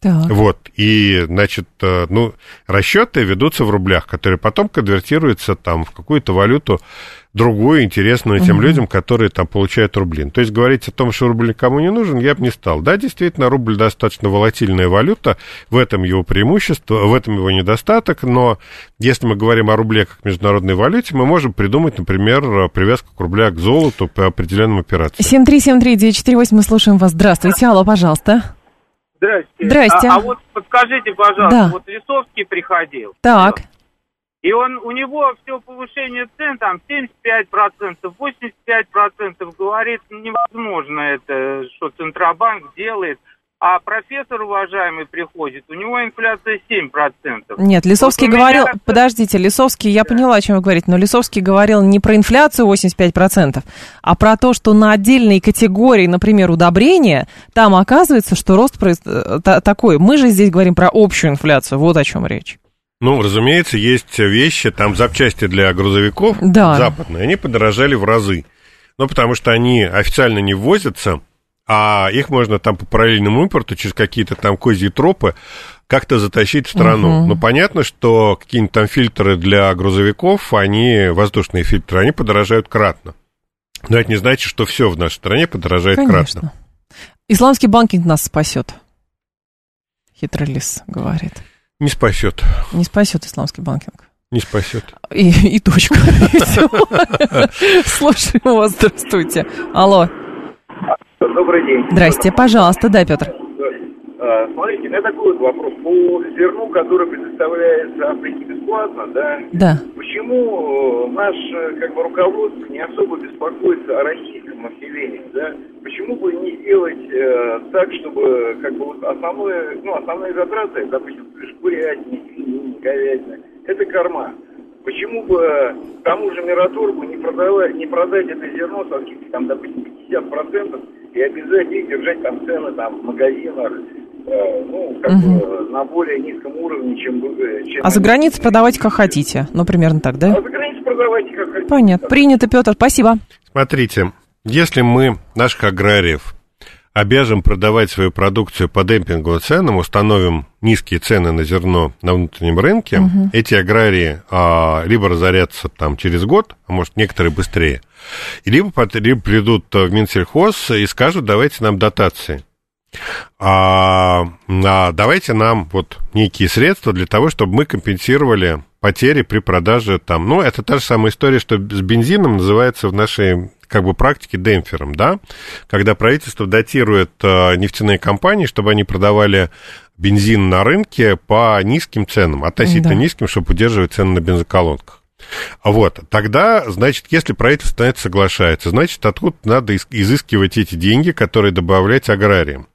Так. Вот, и, значит, ну, расчеты ведутся в рублях, которые потом конвертируются там в какую-то валюту другую, интересную тем угу. людям, которые там получают рубли. То есть говорить о том, что рубль никому не нужен, я бы не стал. Да, действительно, рубль достаточно волатильная валюта, в этом его преимущество, в этом его недостаток, но если мы говорим о рубле как международной валюте, мы можем придумать, например, привязку к рубля к золоту по определенным операциям. семь три семь три девять четыре восемь, мы слушаем вас. Здравствуйте, алло, пожалуйста. Здрасте. Здрасте. А, а вот подскажите, пожалуйста, да. вот Лисовский приходил. Так. Вот, и он, у него все повышение цен, там, семьдесят пять процентов, восемьдесят пять процентов, говорит, невозможно это, что Центробанк делает. А профессор, уважаемый, приходит, у него инфляция семь процентов. Нет, Лисовский вот говорил, меня... подождите, Лисовский, я да. поняла, о чем вы говорите, но Лисовский говорил не про инфляцию восемьдесят пять процентов, а про то, что на отдельные категории, например, удобрения, там оказывается, что рост такой. Мы же здесь говорим про общую инфляцию, вот о чем речь. Ну, разумеется, есть вещи, там запчасти для грузовиков да. западные, они подорожали в разы. Ну, потому что они официально не ввозятся, а их можно там по параллельному импорту через какие-то там козьи тропы как-то затащить в страну. Uh-huh. Но понятно, что какие-нибудь там фильтры для грузовиков, они, воздушные фильтры, они подорожают кратно. Но это не значит, что все в нашей стране подорожает Конечно. Кратно. Исламский банкинг нас спасет, хитрый лис говорит. Не спасет. Не спасет исламский банкинг. Не спасет. И, и точка. Слушаем вас, здравствуйте. Алло. Добрый день. Здрасте, пожалуйста, да, Петр. Смотрите, на такой вот вопрос по зерну, которое предоставляется Африке бесплатно, да? Да. Почему наше как бы руководство не особо беспокоится о российском населении, да? Почему бы не сделать э, так, чтобы как бы вот основное, ну, основные затраты, допустим, курятина, свинина, говядина, это корма. Почему бы тому же Мираторгу не продавать, не продать это зерно со скидкой там, допустим, пятьдесят процентов и обязать их держать там цены там в магазинах, э, ну, как угу. бы на более низком уровне, чем бы. Чем а за границей это... продавать как хотите. Ну, примерно так, да? А за границей продавайте как хотите. Понятно. Принято, Петр, спасибо. Смотрите, если мы наших аграриев обяжем продавать свою продукцию по демпинговым ценам, установим низкие цены на зерно на внутреннем рынке, угу. эти аграрии а, либо разорятся там через год, а может, некоторые быстрее, либо, либо придут в Минсельхоз и скажут, давайте нам дотации, а, а, давайте нам вот некие средства для того, чтобы мы компенсировали потери при продаже там. Ну, это та же самая история, что с бензином называется в нашей... как бы практики демпфером, да, когда правительство дотирует э, нефтяные компании, чтобы они продавали бензин на рынке по низким ценам, относительно да. низким, чтобы удерживать цены на бензоколонках. Вот, тогда, значит, если правительство на это соглашается, значит, откуда надо изыскивать эти деньги, которые добавлять аграриям.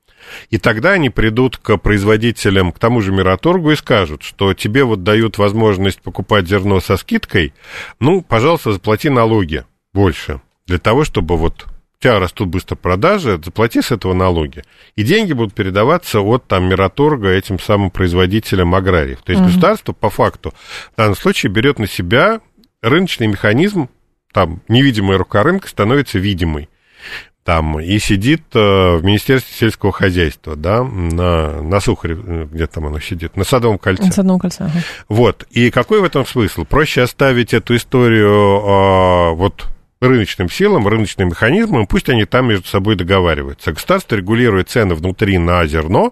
И тогда они придут к производителям, к тому же Мираторгу, и скажут, что тебе вот дают возможность покупать зерно со скидкой, ну, пожалуйста, заплати налоги больше. Для того, чтобы вот у тебя растут быстро продажи, заплати с этого налоги. И деньги будут передаваться от там Мираторга этим самым производителям аграриев. То есть mm-hmm. государство по факту в данном случае берет на себя рыночный механизм, там невидимая рука рынка становится видимой. Там и сидит э, в Министерстве сельского хозяйства, да, на, на Сухареве, где там оно сидит, на Садовом кольце. На Садовом кольце, ага. Вот, и какой в этом смысл? Проще оставить эту историю э, вот... рыночным силам, рыночным механизмам, пусть они там между собой договариваются. Государство регулирует цены внутри на зерно,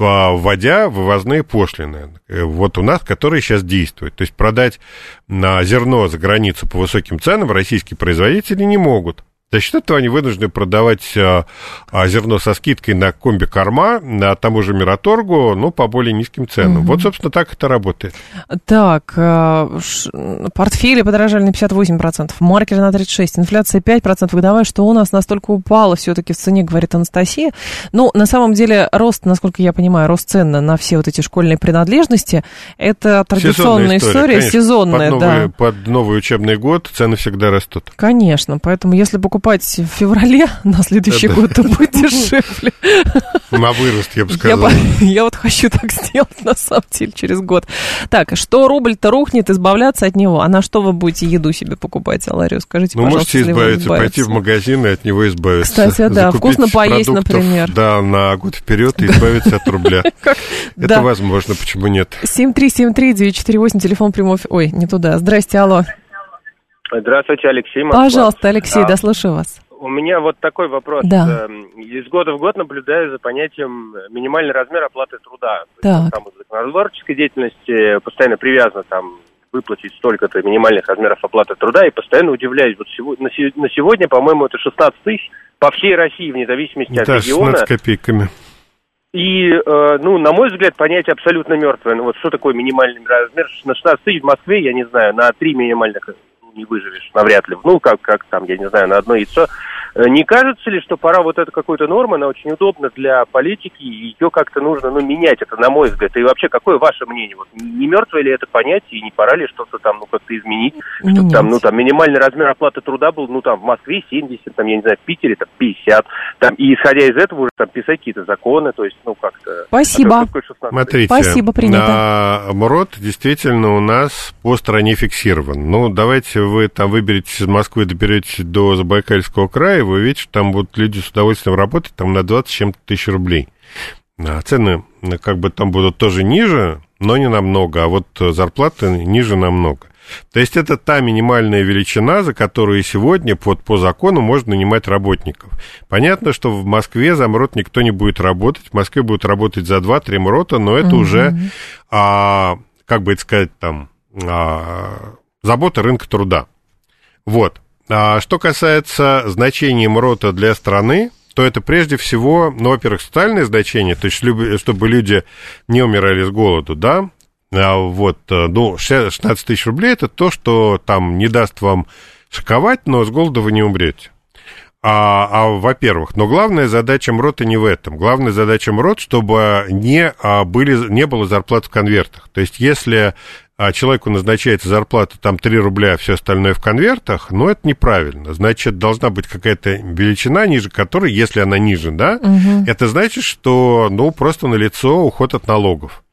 вводя вывозные пошлины, вот у нас, которые сейчас действуют. То есть продать зерно за границу по высоким ценам российские производители не могут. За счет этого они вынуждены продавать зерно со скидкой на комби-корма, на тому же Мираторгу, но по более низким ценам. Угу. Вот, собственно, так это работает. Так, портфели подорожали на пятьдесят восемь процентов, маркеры на тридцать шесть процентов, инфляция пять процентов годовая, что у нас настолько упала все-таки в цене, говорит Анастасия. Ну, на самом деле, рост, насколько я понимаю, рост цен на все вот эти школьные принадлежности, это традиционная история, история сезонная. Под новый, да. под новый учебный год цены всегда растут. Конечно, поэтому если покупать покупать в феврале на следующий год, то будет дешевле. На вырост, я бы сказал. Я, я вот хочу так сделать, на самом деле, через год. Так, что рубль-то рухнет, избавляться от него. А на что вы будете еду себе покупать, Аларию? Скажите, ну, пожалуйста, можете избавиться, пойти в магазин и от него избавиться. Кстати, да, закупить вкусно поесть, например. Да, на год вперед и избавиться от рубля. Это возможно, почему нет? семь три семь три девять четыре восемь, телефон прямой... Ой, не туда. Здрасте, алло. Здравствуйте, Алексей. Москва. Пожалуйста, Алексей, да, слушаю вас. У меня вот такой вопрос. Да. Из года в год наблюдаю за понятием минимальный размер оплаты труда. Так. Там законотворческой деятельности постоянно привязано там выплатить столько-то минимальных размеров оплаты труда, и постоянно удивляюсь. Вот на сегодня, по-моему, это шестнадцать тысяч по всей России, вне зависимости да, от региона. Да, шестнадцать копейками. И, э, ну, на мой взгляд, понятие абсолютно мертвое. Ну, вот что такое минимальный размер? На шестнадцать тысяч в Москве, я не знаю, на три минимальных... не выживешь, навряд ли, ну, как, как там, я не знаю, на одно яйцо. Не кажется ли, что пора вот эта какой-то норма, она очень удобна для политики, и ее как-то нужно, ну, менять, это, на мой взгляд. И вообще, какое ваше мнение? Вот не мертвое ли это понятие, и не пора ли что-то там, ну, как-то изменить? Чтобы там, ну, там, минимальный размер оплаты труда был, ну, там, в Москве семьдесят, там, я не знаю, в Питере, там, пятьдесят, там, и исходя из этого уже, там, писать какие-то законы, то есть, ну, как-то... Спасибо. А смотрите, спасибо, принято. Наоборот, действительно, у нас по стране фиксирован. Ну, давайте вы там выберетесь из Москвы, доберетесь до Забайкальского края, вы увидите, что там будут люди с удовольствием работать там на двадцать с чем-то тысяч рублей. А цены как бы там будут тоже ниже, но не намного, а вот зарплаты ниже намного. То есть это та минимальная величина, за которую сегодня под, по закону можно нанимать работников. Понятно, что в Москве за МРОТ никто не будет работать, в Москве будут работать за два-три МРОТа, но это mm-hmm. уже, а, как бы это сказать, там... А, забота рынка труда. Вот. А что касается значения МРОТа для страны, что это прежде всего, ну, во-первых, социальное значение, то есть чтобы люди не умирали с голоду, да, вот, ну, шестнадцать тысяч рублей это то, что там не даст вам шоковать, но с голоду вы не умрете. А, а, во-первых, но главная задача МРОТа не в этом. Главная задача МРОТ, чтобы не, а, были, не было зарплат в конвертах. То есть, если а, человеку назначается зарплата там три рубля, а все остальное в конвертах, ну, это неправильно. Значит, должна быть какая-то величина, ниже которой, если она ниже, да, угу. это значит, что, ну, просто налицо уход от налогов.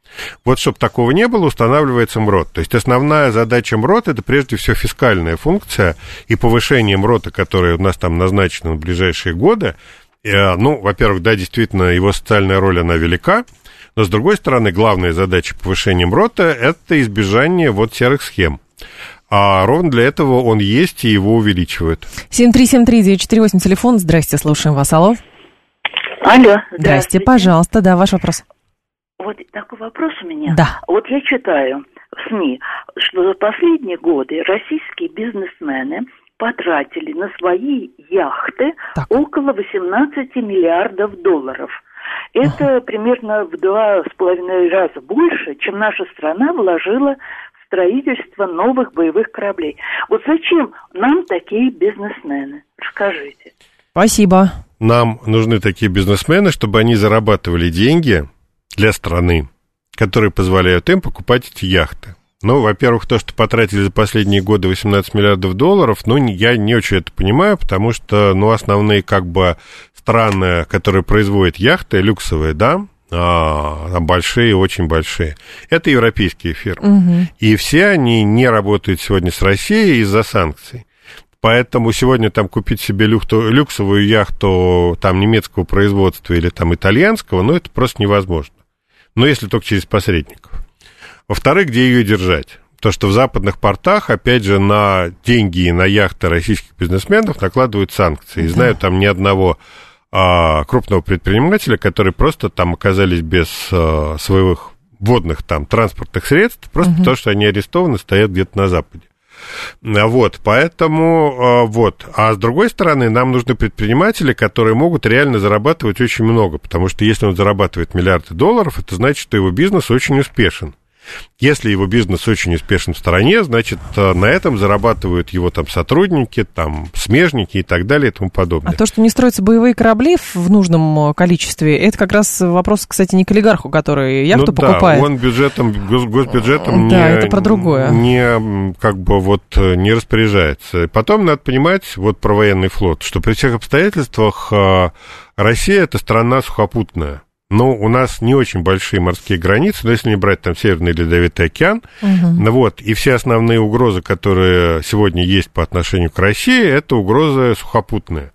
Вот, чтобы такого не было, устанавливается МРОТ. То есть основная задача МРОТ – это прежде всего фискальная функция, и повышение МРОТа, которое у нас там назначено в ближайшие годы, ну, во-первых, да, действительно, его социальная роль, она велика, но, с другой стороны, главная задача повышения МРОТа – это избежание вот серых схем. А ровно для этого он есть, и его увеличивают. семь три семь три девять четыре восемь, телефон. Здрасте, слушаем вас. Алло. Алло. Здрасте, пожалуйста, да, ваш вопрос. Вот такой вопрос у меня. Да. Вот я читаю в СМИ, что за последние годы российские бизнесмены потратили на свои яхты так. около восемнадцать миллиардов долларов. Это uh-huh. примерно в два с половиной раза больше, чем наша страна вложила в строительство новых боевых кораблей. Вот зачем нам такие бизнесмены? Расскажите. Спасибо. Нам нужны такие бизнесмены, чтобы они зарабатывали деньги для страны, которые позволяют им покупать эти яхты. Ну, во-первых, то, что потратили за последние годы восемнадцать миллиардов долларов, ну, я не очень это понимаю, потому что, ну, основные, как бы, страны, которые производят яхты, люксовые, да, а, большие, очень большие, это европейские фирмы. Угу. И все они не работают сегодня с Россией из-за санкций. Поэтому сегодня там купить себе люксовую яхту там немецкого производства или там итальянского, ну, это просто невозможно. Но если только через посредников. Во-вторых, где ее держать? То, что в западных портах, опять же, на деньги и на яхты российских бизнесменов накладывают санкции. Да. И знаю там ни одного а, крупного предпринимателя, которые просто там оказались без а, своих водных там транспортных средств, просто угу. потому что они арестованы, стоят где-то на Западе. Вот, поэтому вот. А с другой стороны, нам нужны предприниматели, которые могут реально зарабатывать очень много, потому что если он зарабатывает миллиарды долларов, это значит, что его бизнес очень успешен. Если его бизнес очень успешен в стране, значит, на этом зарабатывают его там сотрудники, там смежники и так далее и тому подобное. А то, что не строятся боевые корабли в нужном количестве, это как раз вопрос, кстати, не к олигарху, который яхту ну, покупает. Да, он бюджетом, госбюджетом да, не, не, как бы вот, не распоряжается. Потом надо понимать вот про военный флот, что при всех обстоятельствах Россия – это страна сухопутная. Ну, у нас не очень большие морские границы, но если не брать там Северный Ледовитый океан, угу. вот, и все основные угрозы, которые сегодня есть по отношению к России, это угрозы сухопутные.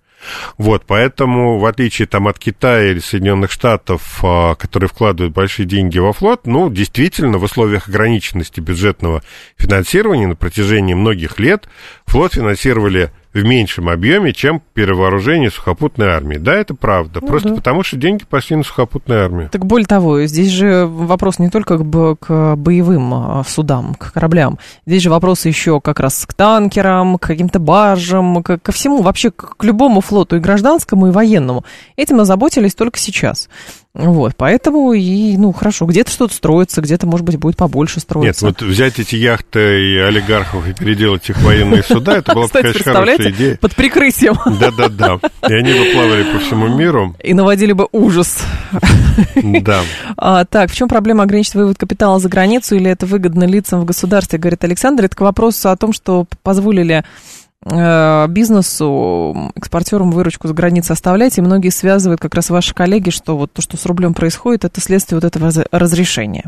Вот, поэтому, в отличие там от Китая или Соединенных Штатов, которые вкладывают большие деньги во флот, ну, действительно, в условиях ограниченности бюджетного финансирования на протяжении многих лет флот финансировали в меньшем объеме, чем перевооружение сухопутной армии. Да, это правда. Ну, просто да. потому, что деньги пошли на сухопутную армию. Так более того, здесь же вопрос не только к боевым судам, к кораблям. Здесь же вопрос еще как раз к танкерам, к каким-то баржам, к, ко всему, вообще к любому флоту, и гражданскому, и военному. Этим озаботились только сейчас. Вот, поэтому и, ну, хорошо, где-то что-то строится, где-то, может быть, будет побольше строиться. Нет, вот взять эти яхты и олигархов и переделать их в военные суда, это была бы, конечно, хорошая идея. Под прикрытием. Да-да-да, и они бы плавали по всему миру. И наводили бы ужас. Да. Так, в чем проблема ограничить вывод капитала за границу, или это выгодно лицам в государстве, говорит Александр. Это к вопросу о том, что позволили бизнесу, экспортерам выручку за границей оставлять, и многие связывают как раз ваши коллеги, что вот то, что с рублем происходит, это следствие вот этого разрешения.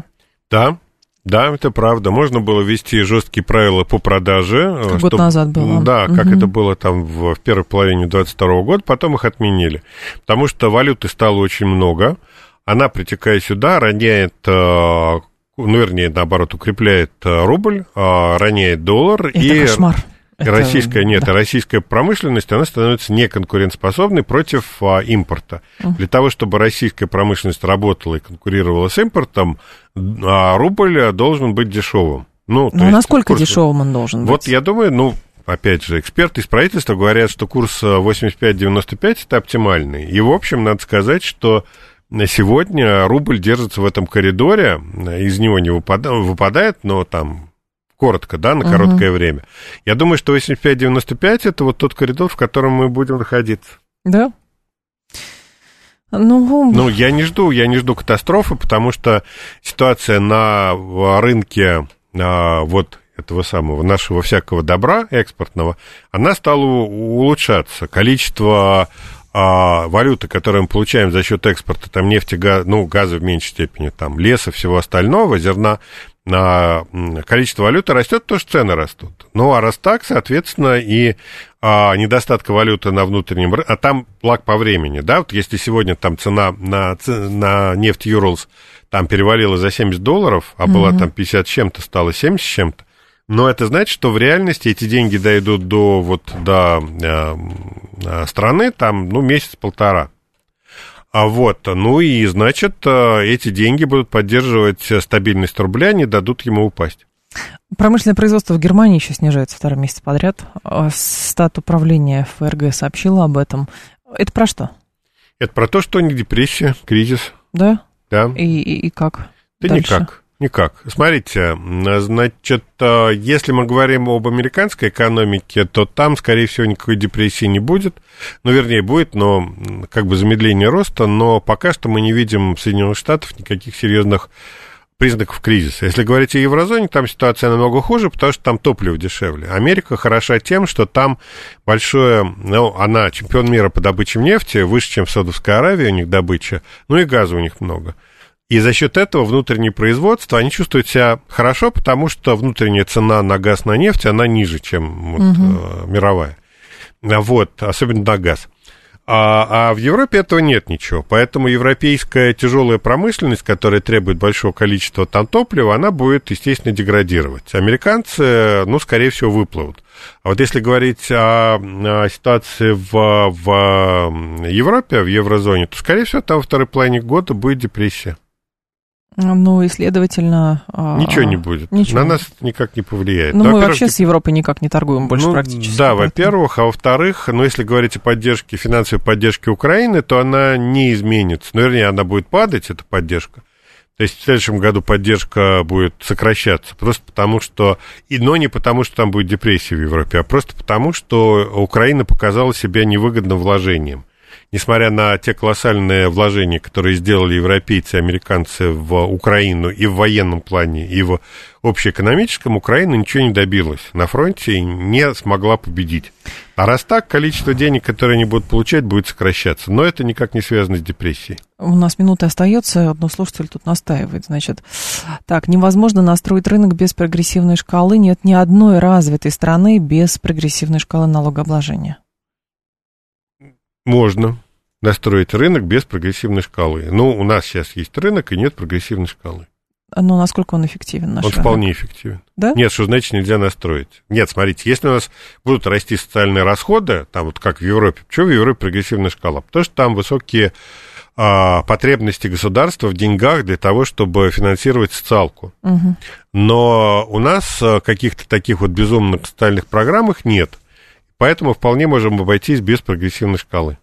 Да, да, это правда. Можно было ввести жесткие правила по продаже. Как чтоб, год назад было. Да, как угу. это было там в, в первой половине двадцать второго года, потом их отменили, потому что валюты стало очень много, она, притекая сюда, роняет... ну, вернее, наоборот, укрепляет рубль, роняет доллар. Это и... кошмар. Это... Российская, нет, да. российская промышленность, она становится неконкурентоспособной против а, импорта. Uh-huh. Для того, чтобы российская промышленность работала и конкурировала с импортом, а рубль должен быть дешевым. Ну, то есть, насколько курс... дешевым он должен быть? Вот я думаю, ну, опять же, эксперты из правительства говорят, что курс восемьдесят пять девяносто пять это оптимальный. И, в общем, надо сказать, что сегодня рубль держится в этом коридоре, из него не выпада- выпадает, но там коротко, да, на короткое угу. время. Я думаю, что восемьдесят пять девяносто пять это вот тот коридор, в котором мы будем находиться. Да. Ну, ну я не жду, я не жду катастрофы, потому что ситуация на рынке а, вот этого самого нашего всякого добра экспортного, она стала улучшаться. Количество а, валюты, которую мы получаем за счет экспорта, там нефти, газ, ну, газа в меньшей степени, там леса, всего остального, зерна, а, количество валюты растет, потому что цены растут. Ну а раз так, соответственно, и а, недостатка валюты на внутреннем рынке, а там плаг по времени, да, вот если сегодня там цена на, на нефть Urals там перевалила за семьдесят долларов, а mm-hmm. была там пятьдесят с чем-то, стала семьдесят с чем-то, но это значит, что в реальности эти деньги дойдут до, вот, до э, страны там, ну, месяц-полтора. А вот, ну и, значит, эти деньги будут поддерживать стабильность рубля, не дадут ему упасть. Промышленное производство в Германии еще снижается второй месяц подряд. Стат управления ФРГ сообщило об этом. Это про что? Это про то, что у них депрессия, кризис. Да? Да. И, и, и как? Да дальше? никак, никак. Смотрите, значит, если мы говорим об американской экономике, то там, скорее всего, никакой депрессии не будет. Ну, вернее, будет, но как бы замедление роста. Но пока что мы не видим в Соединенных Штатах никаких серьезных признаков кризиса. Если говорить о еврозоне, там ситуация намного хуже, потому что там топливо дешевле. Америка хороша тем, что там большое... Ну, она чемпион мира по добыче нефти, выше, чем в Саудовской Аравии у них добыча, ну и газа у них много. И за счет этого внутреннее производство, они чувствуют себя хорошо, потому что внутренняя цена на газ, на нефть, она ниже, чем вот, угу. мировая. Вот, особенно на газ. А, а в Европе этого нет ничего. Поэтому европейская тяжелая промышленность, которая требует большого количества там топлива, она будет, естественно, деградировать. Американцы, ну, скорее всего, выплывут. А вот если говорить о, о ситуации в, в Европе, в еврозоне, то, скорее всего, там во второй половине года будет депрессия. Ну, и, следовательно... Ничего не будет. Ничего. На нас это никак не повлияет. Ну, мы вообще с Европой никак не торгуем больше ну, практически. Да, поэтому. Во-первых. А во-вторых, ну, если говорить о поддержке, финансовой поддержке Украины, то она не изменится. Ну, вернее, она будет падать, эта поддержка. То есть в следующем году поддержка будет сокращаться. Просто потому что... И, но не потому, что там будет депрессия в Европе, а просто потому, что Украина показала себя невыгодным вложением. Несмотря на те колоссальные вложения, которые сделали европейцы и американцы в Украину и в военном плане, и в общеэкономическом, Украина ничего не добилась на фронте и не смогла победить. А раз так, количество денег, которые они будут получать, будет сокращаться. Но это никак не связано с депрессией. У нас минута остается, но слушатель тут настаивает. Значит, так, невозможно настроить рынок без прогрессивной шкалы. Нет ни одной развитой страны без прогрессивной шкалы налогообложения. Можно настроить рынок без прогрессивной шкалы. Ну, у нас сейчас есть рынок и нет прогрессивной шкалы. Но насколько он эффективен? Наш он рынок? Вполне эффективен. Да? Нет, что значит нельзя настроить? Нет, смотрите, если у нас будут расти социальные расходы, там вот как в Европе, почему в Европе прогрессивная шкала? Потому что там высокие а, потребности государства в деньгах для того, чтобы финансировать социалку. Угу. Но у нас каких-то таких вот безумных социальных программ нет. Поэтому вполне можем обойтись без прогрессивной шкалы.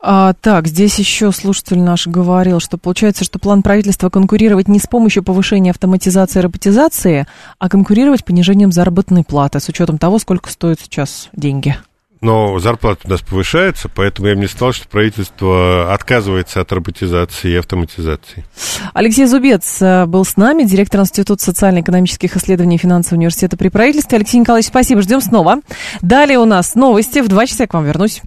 А, так, здесь еще слушатель наш говорил, что получается, что план правительства конкурировать не с помощью повышения автоматизации и роботизации, а конкурировать понижением заработной платы с учетом того, сколько стоят сейчас деньги. Но зарплата у нас повышается, поэтому я бы не сказал, что правительство отказывается от роботизации и автоматизации. Алексей Зубец был с нами, директор Института социально-экономических исследований и финансового университета при правительстве. Алексей Николаевич, спасибо, ждем снова. Далее у нас новости, в два часа я к вам вернусь.